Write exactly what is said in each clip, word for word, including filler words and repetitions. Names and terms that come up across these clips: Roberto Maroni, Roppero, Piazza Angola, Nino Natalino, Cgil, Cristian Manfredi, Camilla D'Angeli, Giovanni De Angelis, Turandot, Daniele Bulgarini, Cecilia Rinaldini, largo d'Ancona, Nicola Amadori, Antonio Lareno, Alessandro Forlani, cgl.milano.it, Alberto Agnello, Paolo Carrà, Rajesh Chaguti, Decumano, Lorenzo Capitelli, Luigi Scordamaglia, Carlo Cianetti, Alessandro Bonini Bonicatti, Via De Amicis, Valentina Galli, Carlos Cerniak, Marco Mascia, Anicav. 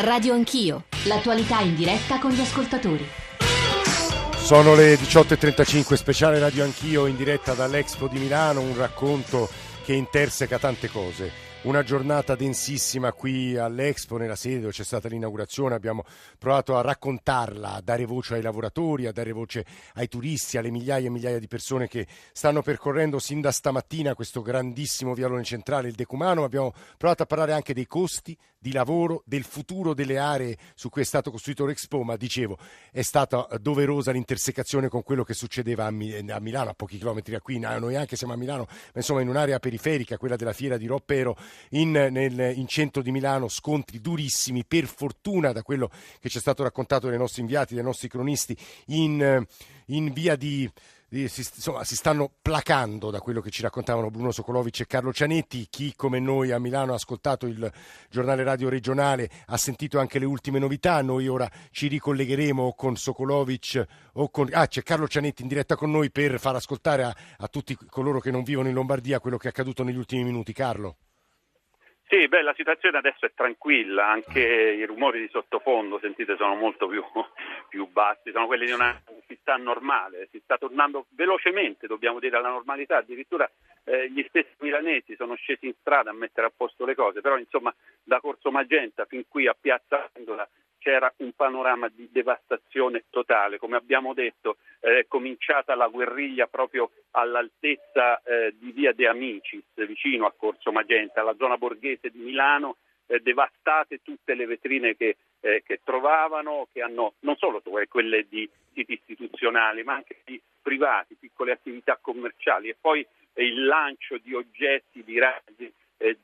Radio Anch'io, l'attualità in diretta con gli ascoltatori. Sono le diciotto e trentacinque, speciale Radio Anch'io in diretta dall'Expo di Milano, un racconto che interseca tante cose. Una giornata densissima qui all'Expo, nella sede dove c'è stata l'inaugurazione. Abbiamo provato a raccontarla, a dare voce ai lavoratori, a dare voce ai turisti, alle migliaia e migliaia di persone che stanno percorrendo sin da stamattina questo grandissimo vialone centrale, il Decumano. Abbiamo provato a parlare anche dei costi di lavoro, del futuro delle aree su cui è stato costruito l'Expo, ma dicevo, è stata doverosa l'intersecazione con quello che succedeva a Milano, a pochi chilometri da qui. Noi anche siamo a Milano, ma insomma in un'area periferica, quella della fiera di Roppero. In, nel, in centro di Milano scontri durissimi, per fortuna, da quello che ci è stato raccontato dai nostri inviati, dai nostri cronisti, in, in via di... Si, insomma, si stanno placando, da quello che ci raccontavano Bruno Sokolowicz e Carlo Cianetti. Chi come noi a Milano ha ascoltato il giornale radio regionale ha sentito anche le ultime novità. Noi ora ci ricollegheremo con Sokolowicz o con... Ah, c'è Carlo Cianetti in diretta con noi per far ascoltare a, a tutti coloro che non vivono in Lombardia quello che è accaduto negli ultimi minuti. Carlo. Sì, beh, la situazione adesso è tranquilla, anche i rumori di sottofondo, sentite, sono molto più, più bassi, sono quelli di una città normale. Si sta tornando velocemente, dobbiamo dire, alla normalità. Addirittura eh, gli stessi milanesi sono scesi in strada a mettere a posto le cose, però insomma da Corso Magenta fin qui a Piazza Angola c'era un panorama di devastazione totale. Come abbiamo detto, eh, è cominciata la guerriglia proprio all'altezza eh, di Via De Amicis, vicino a Corso Magenta, la zona borghese di Milano, eh, devastate tutte le vetrine che, eh, che trovavano, che hanno non solo quelle di siti istituzionali, ma anche di privati, piccole attività commerciali, e poi eh, il lancio di oggetti, di razzi,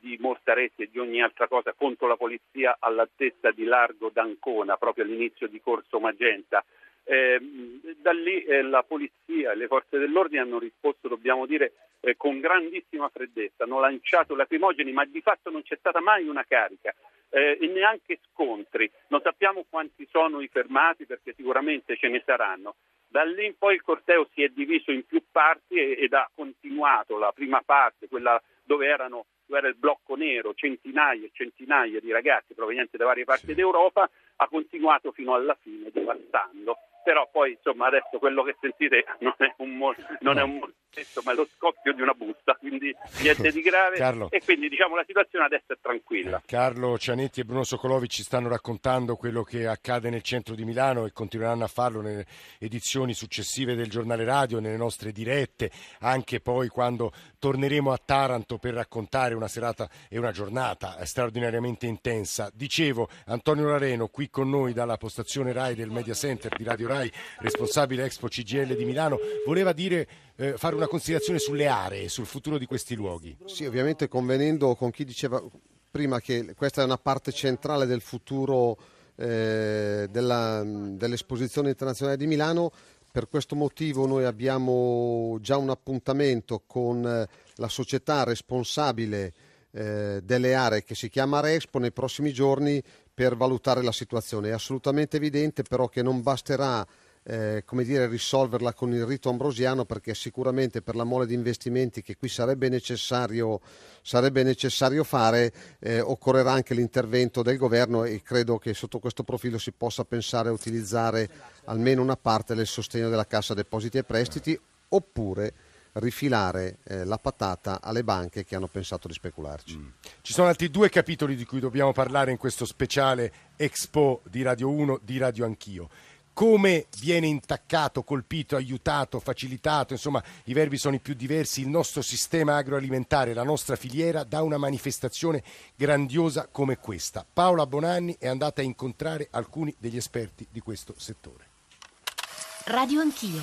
di mortaretti e di ogni altra cosa contro la polizia all'altezza di Largo d'Ancona, proprio all'inizio di Corso Magenta. Eh, da lì eh, la polizia e le forze dell'ordine hanno risposto, dobbiamo dire, eh, con grandissima freddezza. Hanno lanciato lacrimogeni, ma di fatto non c'è stata mai una carica eh, e neanche scontri. Non sappiamo quanti sono i fermati, perché sicuramente ce ne saranno. Da lì in poi il corteo si è diviso in più parti ed ha continuato la prima parte, quella dove erano era il blocco nero, centinaia e centinaia di ragazzi provenienti da varie parti sì. d'Europa, ha continuato fino alla fine devastando. Però poi insomma adesso quello che sentite non è un mol- non no. è un mol- ma è lo scoppio di una busta, quindi niente di grave. Carlo. E quindi diciamo la situazione adesso è tranquilla. Carlo Cianetti e Bruno Sokolowicz ci stanno raccontando quello che accade nel centro di Milano e continueranno a farlo nelle edizioni successive del giornale radio, nelle nostre dirette, anche poi quando torneremo a Taranto per raccontare una serata e una giornata straordinariamente intensa. Dicevo, Antonio Lareno qui con noi dalla postazione Rai del Media Center di Radio Rai, responsabile Expo C G L di Milano, voleva dire eh, fare una considerazione sulle aree, sul futuro di questi luoghi. Sì, ovviamente convenendo con chi diceva prima che questa è una parte centrale del futuro eh, della, dell'Esposizione Internazionale di Milano. Per questo motivo noi abbiamo già un appuntamento con la società responsabile eh, delle aree, che si chiama Arexpo, nei prossimi giorni per valutare la situazione. È assolutamente evidente però che non basterà Eh, come dire, risolverla con il rito ambrosiano, perché sicuramente per la mole di investimenti che qui sarebbe necessario, sarebbe necessario fare eh, occorrerà anche l'intervento del governo, e credo che sotto questo profilo si possa pensare a utilizzare almeno una parte del sostegno della Cassa Depositi e Prestiti, oppure rifilare eh, la patata alle banche che hanno pensato di specularci. Mm. Ci sono altri due capitoli di cui dobbiamo parlare in questo speciale Expo di Radio uno, di Radio Anch'io. Come viene intaccato, colpito, aiutato, facilitato, insomma i verbi sono i più diversi, il nostro sistema agroalimentare, la nostra filiera, da una manifestazione grandiosa come questa. Paola Bonanni è andata a incontrare alcuni degli esperti di questo settore. Radio Anch'io.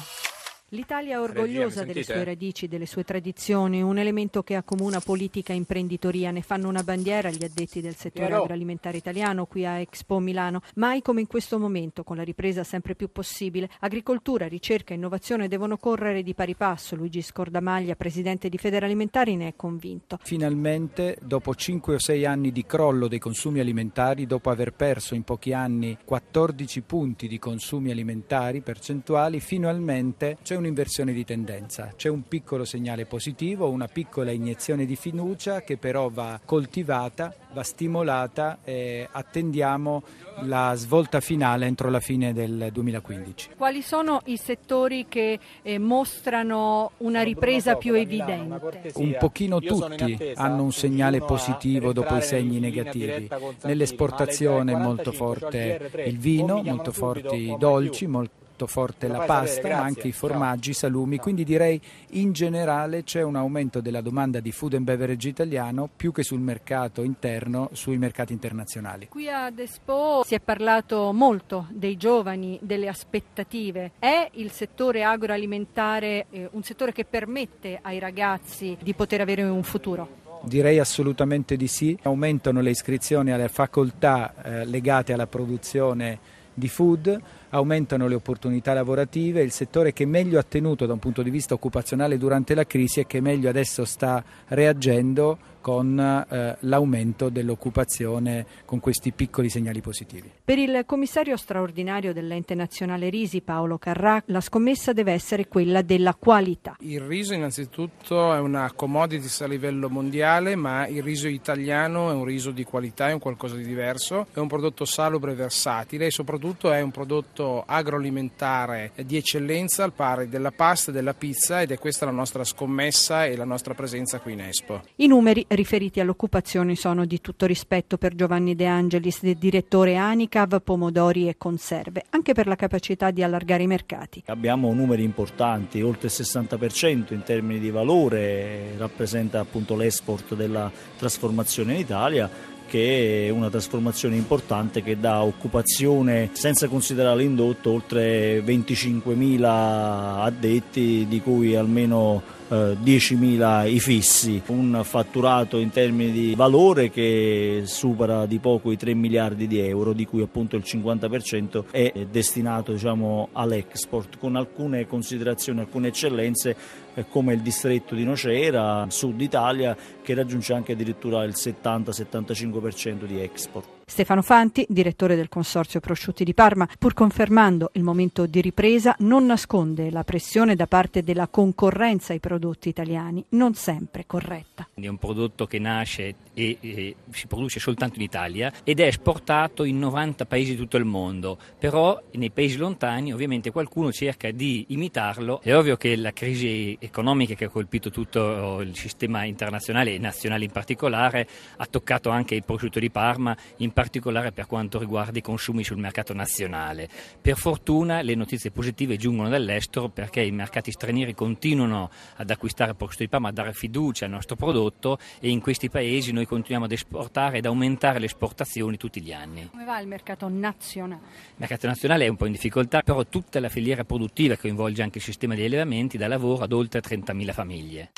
L'Italia è orgogliosa delle sue radici, delle sue tradizioni, un elemento che accomuna politica e imprenditoria. Ne fanno una bandiera gli addetti del settore agroalimentare italiano qui a Expo Milano. Mai come in questo momento, con la ripresa sempre più possibile, agricoltura, ricerca e innovazione devono correre di pari passo. Luigi Scordamaglia, presidente di Federalimentari, ne è convinto. Finalmente, dopo cinque o sei anni di crollo dei consumi alimentari, dopo aver perso in pochi anni quattordici punti di consumi alimentari percentuali, finalmente c'è c'è un'inversione di tendenza, c'è un piccolo segnale positivo, una piccola iniezione di fiducia che però va coltivata, va stimolata e attendiamo la svolta finale entro la fine del duemilaquindici. Quali sono i settori che eh, mostrano una ripresa più evidente? Un pochino tutti hanno un segnale positivo dopo i segni negativi. Nell'esportazione è molto forte il vino, molto forti i dolci, molto forte la pasta, ma anche i formaggi, i salumi, quindi direi in generale c'è un aumento della domanda di food and beverage italiano più che sul mercato interno, sui mercati internazionali. Qui ad Expo si è parlato molto dei giovani, delle aspettative. È il settore agroalimentare eh, un settore che permette ai ragazzi di poter avere un futuro? Direi assolutamente di sì. Aumentano le iscrizioni alle facoltà eh, legate alla produzione di food, aumentano le opportunità lavorative, il settore che meglio ha tenuto da un punto di vista occupazionale durante la crisi e che meglio adesso sta reagendo con eh, l'aumento dell'occupazione, con questi piccoli segnali positivi. Per il commissario straordinario dell'ente nazionale risi, Paolo Carrà, la scommessa deve essere quella della qualità. Il riso innanzitutto è una commodities a livello mondiale, ma il riso italiano è un riso di qualità, è un qualcosa di diverso, è un prodotto salubre e versatile e soprattutto è un prodotto agroalimentare di eccellenza al pari della pasta e della pizza, ed è questa la nostra scommessa e la nostra presenza qui in Expo. I numeri riferiti all'occupazione sono di tutto rispetto per Giovanni De Angelis, direttore Anicav Pomodori e Conserve, anche per la capacità di allargare i mercati. Abbiamo numeri importanti, oltre il sessanta per cento in termini di valore, rappresenta appunto l'export della trasformazione in Italia, che è una trasformazione importante che dà occupazione, senza considerare l'indotto, oltre venticinquemila addetti, di cui almeno diecimila i fissi, un fatturato in termini di valore che supera di poco i tre miliardi di euro, di cui appunto il cinquanta per cento è destinato, diciamo, all'export, con alcune considerazioni, alcune eccellenze eh, come il distretto di Nocera, Sud Italia, che raggiunge anche addirittura il settanta settantacinque per cento di export. Stefano Fanti, direttore del Consorzio Prosciutti di Parma, pur confermando il momento di ripresa, non nasconde la pressione da parte della concorrenza ai prodotti italiani, non sempre corretta. È un prodotto che nasce e, e si produce soltanto in Italia ed è esportato in novanta paesi di tutto il mondo, però nei paesi lontani ovviamente qualcuno cerca di imitarlo. È ovvio che la crisi economica che ha colpito tutto il sistema internazionale e nazionale in particolare ha toccato anche il prosciutto di Parma, in particolare per quanto riguarda i consumi sul mercato nazionale. Per fortuna le notizie positive giungono dall'estero, perché i mercati stranieri continuano ad acquistare prosciutto di Parma, a dare fiducia al nostro prodotto, e in questi paesi noi continuiamo ad esportare ed aumentare le esportazioni tutti gli anni. Come va il mercato nazionale? Il mercato nazionale è un po' in difficoltà, però tutta la filiera produttiva, che coinvolge anche il sistema di allevamenti, dà lavoro ad oltre trentamila famiglie.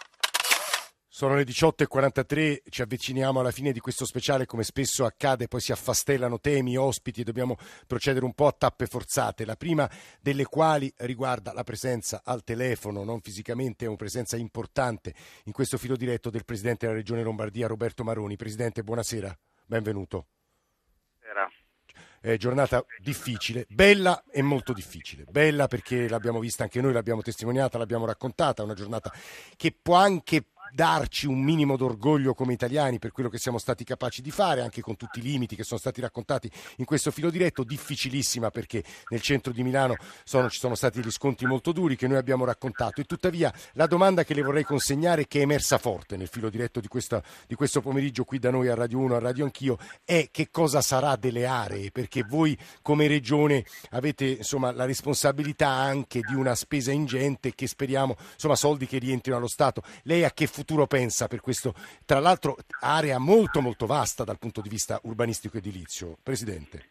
Sono le diciotto e quarantatré, ci avviciniamo alla fine di questo speciale, come spesso accade, poi si affastellano temi, ospiti e dobbiamo procedere un po' a tappe forzate, la prima delle quali riguarda la presenza al telefono, non fisicamente, è una presenza importante in questo filo diretto del Presidente della Regione Lombardia, Roberto Maroni. Presidente, buonasera, benvenuto. Buonasera. Eh, giornata difficile, bella e molto difficile, bella perché l'abbiamo vista anche noi, l'abbiamo testimoniata, l'abbiamo raccontata, una giornata che può anche darci un minimo d'orgoglio come italiani per quello che siamo stati capaci di fare, anche con tutti i limiti che sono stati raccontati in questo filo diretto, difficilissima perché nel centro di Milano sono, ci sono stati riscontri molto duri che noi abbiamo raccontato, e tuttavia la domanda che le vorrei consegnare, che è emersa forte nel filo diretto di, questa, di questo pomeriggio qui da noi a Radio uno, a Radio Anch'io, è: che cosa sarà delle aree? Perché voi come regione avete, insomma, la responsabilità anche di una spesa ingente, che speriamo, insomma, soldi che rientrino allo Stato. Lei a che futuro pensa per questo, tra l'altro, area molto molto vasta dal punto di vista urbanistico edilizio, Presidente?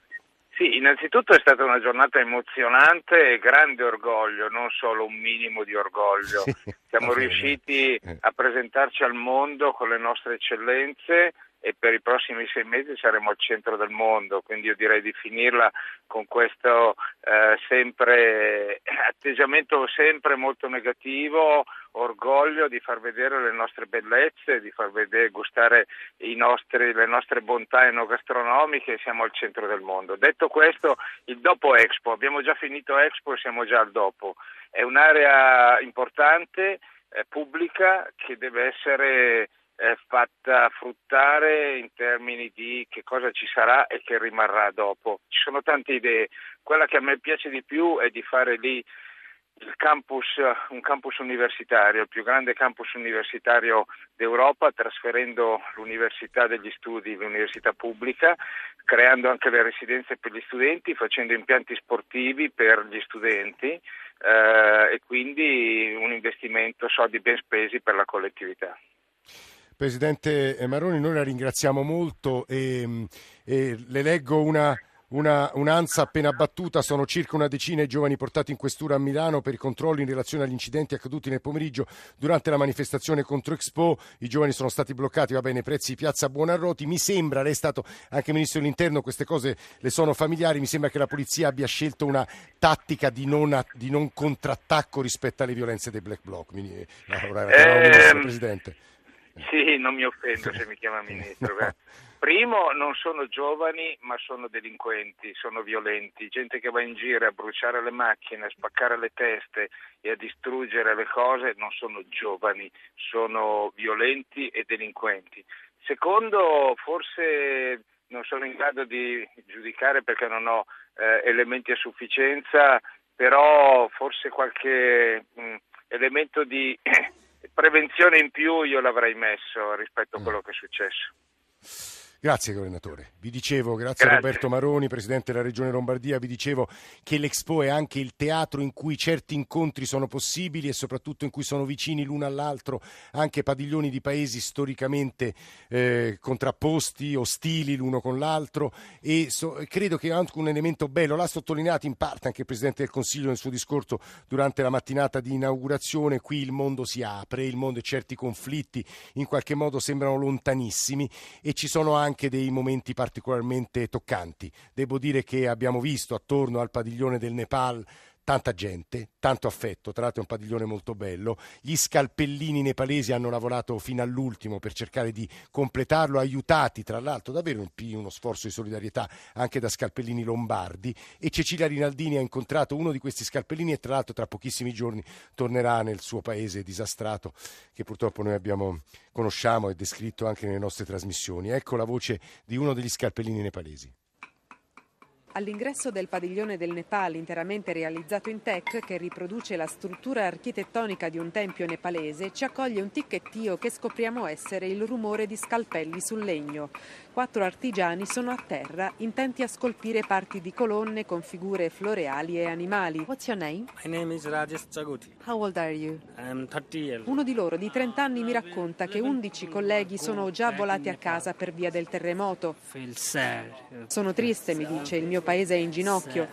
Sì, innanzitutto è stata una giornata emozionante e grande orgoglio, non solo un minimo di orgoglio. Sì, siamo riusciti a presentarci al mondo con le nostre eccellenze e per i prossimi sei mesi saremo al centro del mondo, quindi io direi di finirla con questo eh, sempre atteggiamento sempre molto negativo, orgoglio di far vedere le nostre bellezze, di far vedere, gustare i nostri, le nostre bontà enogastronomiche, siamo al centro del mondo. Detto questo, il dopo Expo, abbiamo già finito Expo e siamo già al dopo, è un'area importante, eh, pubblica, che deve essere è fatta fruttare in termini di che cosa ci sarà e che rimarrà dopo. Ci sono tante idee, quella che a me piace di più è di fare lì il campus, un campus universitario, il più grande campus universitario d'Europa, trasferendo l'università degli studi, l'università pubblica, creando anche le residenze per gli studenti, facendo impianti sportivi per gli studenti eh, e quindi un investimento, soldi ben spesi per la collettività. Presidente Maroni, noi la ringraziamo molto e, e le leggo una, una, un'ansa appena battuta. Sono circa una decina i giovani portati in questura a Milano per i controlli in relazione agli incidenti accaduti nel pomeriggio durante la manifestazione contro Expo. I giovani sono stati bloccati, va bene, i prezzi di Piazza Buonarroti. Mi sembra, lei è stato anche Ministro dell'Interno, queste cose le sono familiari, mi sembra che la Polizia abbia scelto una tattica di non, di non contrattacco rispetto alle violenze dei Black Bloc. Quindi, allora, eh... Presidente. Sì, non mi offendo se mi chiama ministro. No. Primo, non sono giovani, ma sono delinquenti, sono violenti, gente che va in giro a bruciare le macchine, a spaccare le teste e a distruggere le cose, non sono giovani, sono violenti e delinquenti. Secondo, forse non sono in grado di giudicare perché non ho eh, elementi a sufficienza, però forse qualche mh, elemento di... prevenzione in più io l'avrei messo rispetto a quello che è successo. Grazie governatore, vi dicevo, grazie, grazie a Roberto Maroni, presidente della Regione Lombardia, vi dicevo che l'Expo è anche il teatro in cui certi incontri sono possibili e soprattutto in cui sono vicini l'uno all'altro anche padiglioni di paesi storicamente eh, contrapposti, ostili l'uno con l'altro e so, credo che anche un elemento bello, l'ha sottolineato in parte anche il Presidente del Consiglio nel suo discorso durante la mattinata di inaugurazione, qui il mondo si apre, il mondo e certi conflitti in qualche modo sembrano lontanissimi e ci sono anche anche dei momenti particolarmente toccanti. Devo dire che abbiamo visto attorno al padiglione del Nepal tanta gente, tanto affetto, tra l'altro è un padiglione molto bello, gli scalpellini nepalesi hanno lavorato fino all'ultimo per cercare di completarlo, aiutati tra l'altro davvero un, uno sforzo di solidarietà anche da scalpellini lombardi e Cecilia Rinaldini ha incontrato uno di questi scalpellini e tra l'altro tra pochissimi giorni tornerà nel suo paese disastrato che purtroppo noi abbiamo, conosciamo e descritto anche nelle nostre trasmissioni. Ecco la voce di uno degli scalpellini nepalesi. All'ingresso del padiglione del Nepal, interamente realizzato in teak, che riproduce la struttura architettonica di un tempio nepalese, ci accoglie un ticchettio che scopriamo essere il rumore di scalpelli sul legno. Quattro artigiani sono a terra, intenti a scolpire parti di colonne con figure floreali e animali. What's your name? My name is Rajesh Chaguti. How old are you? I'm thirty. Uno di loro, di trenta anni, mi racconta che undici colleghi sono già volati a casa per via del terremoto. Sono triste, mi dice, il mio paese è in ginocchio.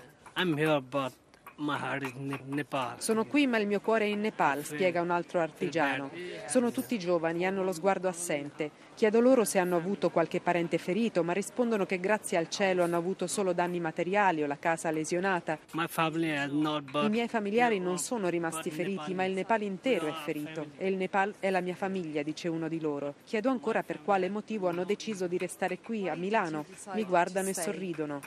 Sono qui ma il mio cuore è in Nepal, spiega un altro artigiano. Sono tutti giovani, hanno lo sguardo assente. Chiedo loro se hanno avuto qualche parente ferito, ma rispondono che grazie al cielo hanno avuto solo danni materiali o la casa lesionata. I miei familiari non sono rimasti feriti, ma il Nepal intero è ferito. E il Nepal è la mia famiglia, dice uno di loro. Chiedo ancora per quale motivo hanno deciso di restare qui a Milano. Mi guardano e sorridono.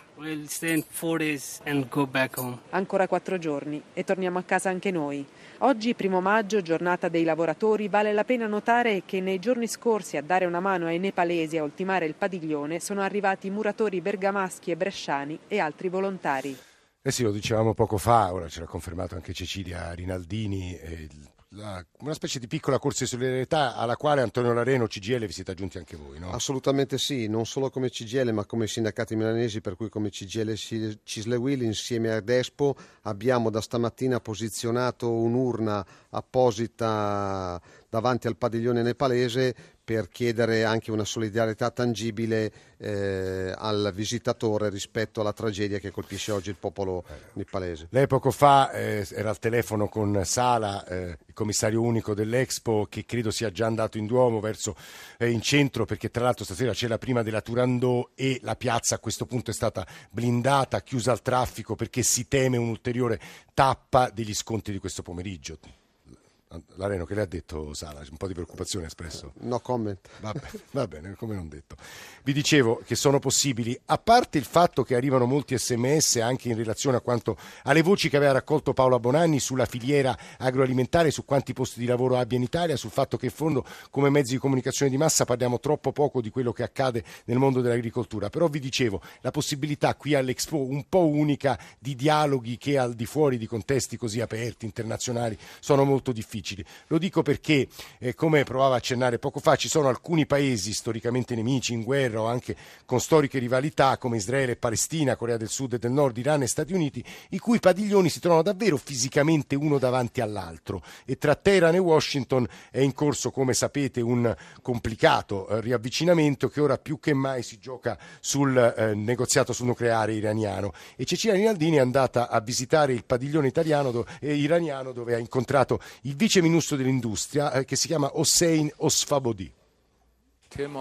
Ancora quattro giorni e torniamo a casa anche noi. Oggi, primo maggio, giornata dei lavoratori, vale la pena notare che nei giorni scorsi a dare una mano ai nepalesi a ultimare il padiglione sono arrivati muratori bergamaschi e bresciani e altri volontari. Eh sì, lo dicevamo poco fa, ora ce l'ha confermato anche Cecilia Rinaldini, eh, la, una specie di piccola corsa di solidarietà alla quale Antonio Lareno, C G L, vi siete aggiunti anche voi, no? Assolutamente sì, non solo come C G L ma come sindacati milanesi, per cui come C G L Cislewil insieme ad Expo abbiamo da stamattina posizionato un'urna apposita davanti al padiglione nepalese per chiedere anche una solidarietà tangibile eh, al visitatore rispetto alla tragedia che colpisce oggi il popolo nepalese. Lei poco fa eh, era al telefono con Sala, eh, il commissario unico dell'Expo, che credo sia già andato in Duomo, verso eh, in centro, perché tra l'altro stasera c'è la prima della Turandot e la piazza a questo punto è stata blindata, chiusa al traffico, perché si teme un'ulteriore tappa degli scontri di questo pomeriggio. Lareno, che le ha detto Sala? Un po' di preoccupazione ha espresso? No comment. Va bene, va bene, come non detto. Vi dicevo che sono possibili, a parte il fatto che arrivano molti sms anche in relazione a quanto, alle voci che aveva raccolto Paola Bonanni sulla filiera agroalimentare, su quanti posti di lavoro abbia in Italia, sul fatto che in fondo come mezzi di comunicazione di massa parliamo troppo poco di quello che accade nel mondo dell'agricoltura. Però vi dicevo, la possibilità qui all'Expo un po' unica di dialoghi che al di fuori di contesti così aperti, internazionali, sono molto difficili. Lo dico perché, eh, come provava a accennare poco fa, ci sono alcuni paesi storicamente nemici, in guerra o anche con storiche rivalità, come Israele e Palestina, Corea del Sud e del Nord, Iran e Stati Uniti, i cui padiglioni si trovano davvero fisicamente uno davanti all'altro. E tra Teheran e Washington è in corso, come sapete, un complicato eh, riavvicinamento che ora più che mai si gioca sul eh, negoziato sul nucleare iraniano. E Cecilia Rinaldini è andata a visitare il padiglione italiano do- eh, iraniano, dove ha incontrato il vice Vice Ministro dell'Industria eh, che si chiama Hossein Esfahbodi. Il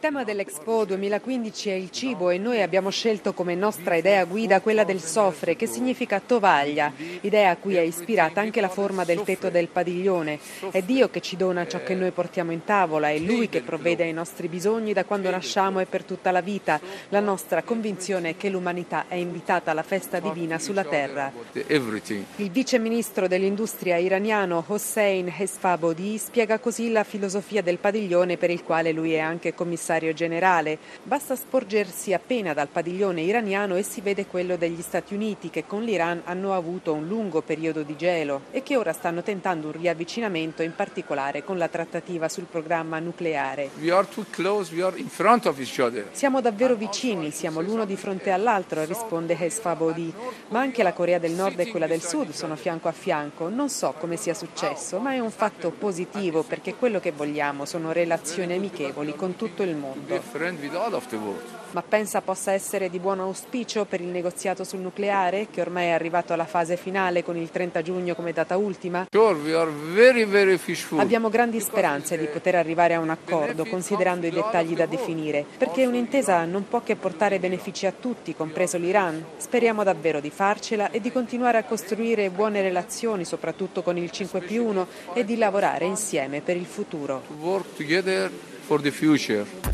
tema dell'Expo duemilaquindici è il cibo e noi abbiamo scelto come nostra idea guida quella del sofre, che significa tovaglia, idea a cui è ispirata anche la forma del tetto del padiglione. È Dio che ci dona ciò che noi portiamo in tavola, è Lui che provvede ai nostri bisogni da quando nasciamo e per tutta la vita. La nostra convinzione è che l'umanità è invitata alla festa divina sulla terra. Il vice ministro dell'industria iraniano Hossein Esfahbodi spiega così la filosofia del padiglione, per il quale lui è anche commissario generale. Basta sporgersi appena dal padiglione iraniano e si vede quello degli Stati Uniti, che con l'Iran hanno avuto un lungo periodo di gelo e che ora stanno tentando un riavvicinamento, in particolare con la trattativa sul programma nucleare. Siamo davvero vicini, siamo l'uno di fronte all'altro, risponde Esfahbodi, ma anche la Corea del Nord e quella del Sud sono fianco a fianco. Non so come sia successo, ma è un fatto positivo, perché quello che vogliamo sono relazioni amichevoli con tutto il mondo. Ma pensa possa essere di buon auspicio per il negoziato sul nucleare, che ormai è arrivato alla fase finale con il trenta giugno come data ultima? Abbiamo grandi speranze di poter arrivare a un accordo, considerando i dettagli da definire, perché un'intesa non può che portare benefici a tutti, compreso l'Iran. Speriamo davvero di farcela e di continuare a costruire buone relazioni, soprattutto con il cinque più uno, e di lavorare insieme per il futuro. To work together for the future. Come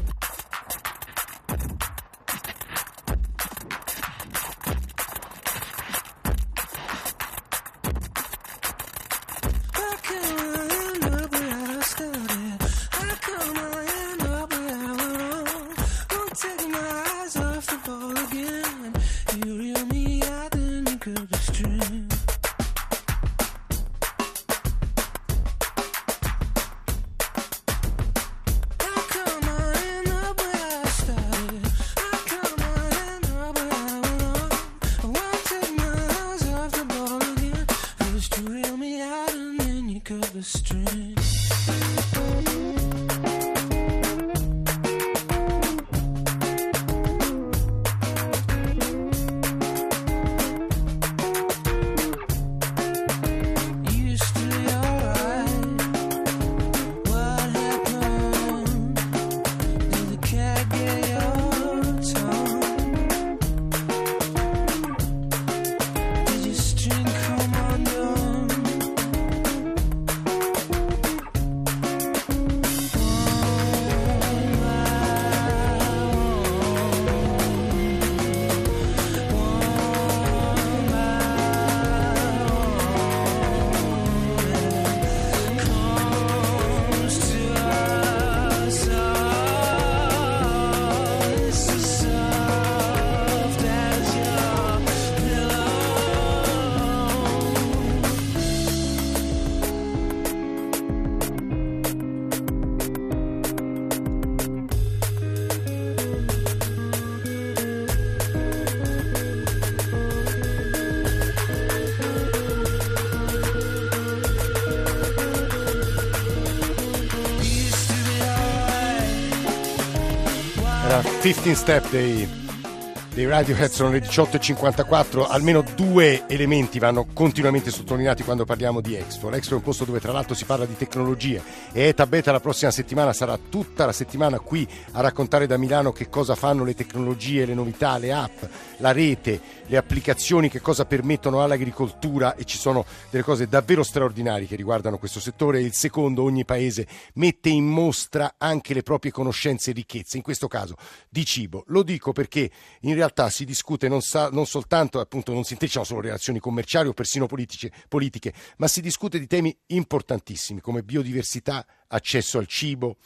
on. era quindici Step dei, dei Radiohead. Sono le diciotto e cinquantaquattro. Almeno due elementi vanno continuamente sottolineati quando parliamo di Expo. L'Expo è un posto dove tra l'altro si parla di tecnologie, e Eta Beta la prossima settimana sarà tutta la settimana qui a raccontare da Milano che cosa fanno le tecnologie, le novità, le app, la rete, le applicazioni, che cosa permettono all'agricoltura, e ci sono delle cose davvero straordinarie che riguardano questo settore. Il secondo, ogni paese mette in mostra anche le proprie conoscenze e ricchezze, in questo caso di cibo. Lo dico perché in realtà si discute non, sa, non soltanto, appunto, non si intrecciano solo relazioni commerciali o persino politiche, politiche, ma si discute di temi importantissimi come biodiversità, accesso al cibo,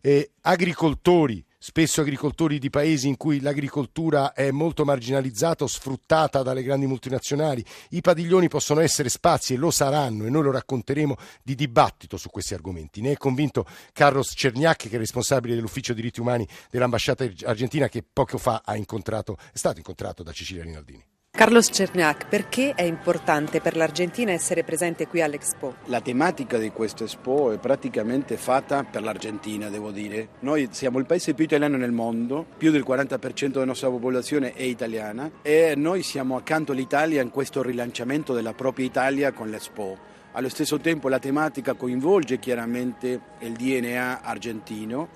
eh, agricoltori, spesso agricoltori di paesi in cui l'agricoltura è molto marginalizzata o sfruttata dalle grandi multinazionali. I padiglioni possono essere spazi, e lo saranno, e noi lo racconteremo, di dibattito su questi argomenti. Ne è convinto Carlos Cerniak, che è responsabile dell'ufficio diritti umani dell'ambasciata argentina, che poco fa ha incontrato, è stato incontrato da Cecilia Rinaldini. Carlos Cerniak, perché è importante per l'Argentina essere presente qui all'Expo? La tematica di questa Expo è praticamente fatta per l'Argentina, devo dire. Noi siamo il paese più italiano nel mondo, più del quaranta per cento della nostra popolazione è italiana, e noi siamo accanto all'Italia in questo rilanciamento della propria Italia con l'Expo. Allo stesso tempo la tematica coinvolge chiaramente il D N A argentino.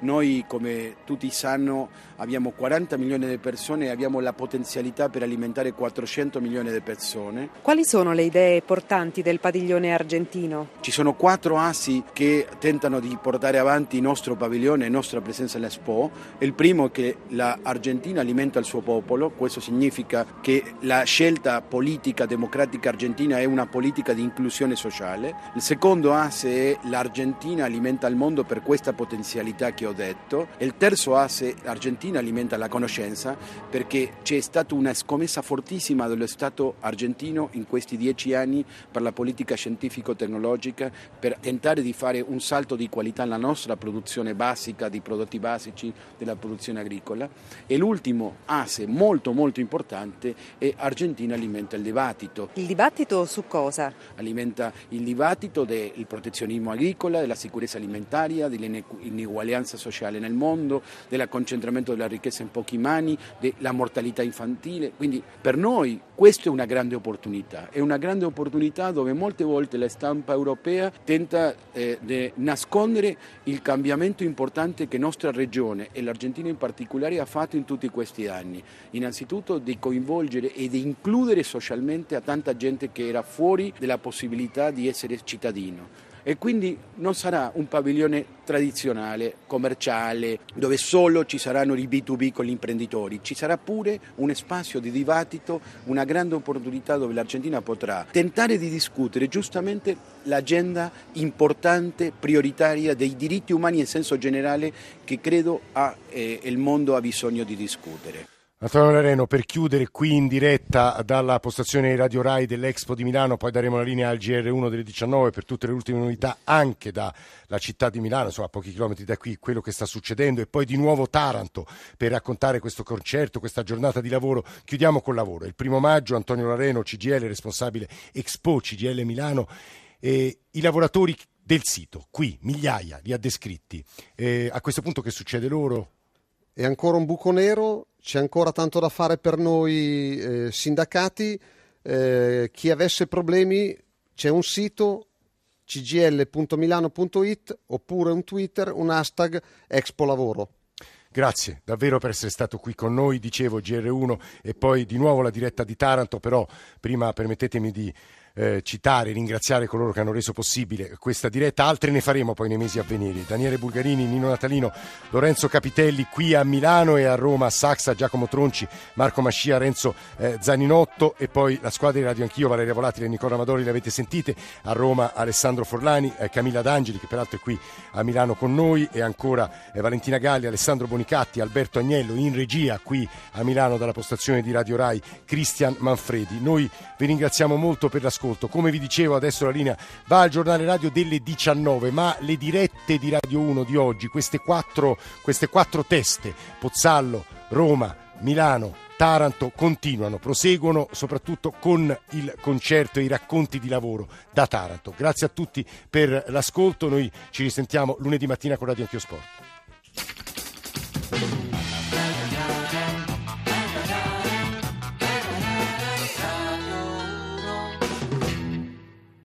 Noi, come tutti sanno, abbiamo quaranta milioni di persone e abbiamo la potenzialità per alimentare quattrocento milioni di persone. Quali sono le idee portanti del padiglione argentino? Ci sono quattro assi che tentano di portare avanti il nostro padiglione e la nostra presenza all'Expo. Il primo è che l'Argentina alimenta il suo popolo. Questo significa che la scelta politica democratica argentina è una politica di inclusione sociale. Il secondo asse è l'Argentina alimenta il mondo per questa potenzialità che ho detto. Il terzo asse, l'Argentina alimenta la conoscenza, perché c'è stata una scommessa fortissima dello Stato argentino in questi dieci anni per la politica scientifico-tecnologica, per tentare di fare un salto di qualità nella nostra produzione basica, di prodotti basici, della produzione agricola. E l'ultimo asse molto molto importante è Argentina alimenta il dibattito. Il dibattito su cosa? Alimenta il dibattito del protezionismo agricolo, della sicurezza alimentaria, dell'ineguaglianza sociale nel mondo, del concentramento della ricchezza in poche mani, della mortalità infantile. Quindi per noi questa è una grande opportunità, è una grande opportunità dove molte volte la stampa europea tenta eh, di nascondere il cambiamento importante che nostra regione e l'Argentina in particolare ha fatto in tutti questi anni. Innanzitutto di coinvolgere e di includere socialmente a tanta gente che era fuori della possibilità di essere cittadino, e quindi non sarà un padiglione tradizionale, commerciale, dove solo ci saranno i B due B con gli imprenditori. Ci sarà pure un spazio di dibattito, una grande opportunità dove l'Argentina potrà tentare di discutere giustamente l'agenda importante, prioritaria dei diritti umani in senso generale, che credo ha, eh, il mondo ha bisogno di discutere. Antonio Lareno, per chiudere qui in diretta dalla postazione Radio Rai dell'Expo di Milano, poi daremo la linea al G R uno delle diciannove per tutte le ultime novità anche dalla città di Milano, insomma a pochi chilometri da qui, quello che sta succedendo, e poi di nuovo Taranto per raccontare questo concerto, questa giornata di lavoro. Chiudiamo col lavoro. Il primo maggio Antonio Lareno, C G L, responsabile Expo C G L Milano, e i lavoratori del sito, qui migliaia, li ha descritti. E a questo punto che succede loro? È ancora un buco nero, c'è ancora tanto da fare per noi eh, sindacati. Eh, chi avesse problemi, c'è un sito c g l punto milano punto i t oppure un Twitter, un hashtag Expo Lavoro. Grazie davvero per essere stato qui con noi, dicevo G R uno e poi di nuovo la diretta di Taranto, però prima permettetemi di eh, citare e ringraziare coloro che hanno reso possibile questa diretta. Altre ne faremo poi nei mesi a venire. Daniele Bulgarini, Nino Natalino, Lorenzo Capitelli qui a Milano e a Roma, Saxa, Giacomo Tronci, Marco Mascia, Renzo eh, Zaninotto, e poi la squadra di Radio Anch'io, Valeria Volatile e Nicola Amadori, le avete sentite. A Roma Alessandro Forlani, eh, Camilla D'Angeli, che peraltro è qui a Milano con noi, e ancora eh, Valentina Galli, Alessandro Bonini Bonicatti, Alberto Agnello in regia qui a Milano dalla postazione di Radio Rai, Cristian Manfredi. Noi vi ringraziamo molto per l'ascolto. Come vi dicevo, adesso la linea va al giornale radio delle diciannove, ma le dirette di Radio uno di oggi, queste quattro, queste quattro teste, Pozzallo, Roma, Milano, Taranto, continuano, proseguono soprattutto con il concerto e i racconti di lavoro da Taranto. Grazie a tutti per l'ascolto, noi ci risentiamo lunedì mattina con Radio Anch'io Sport.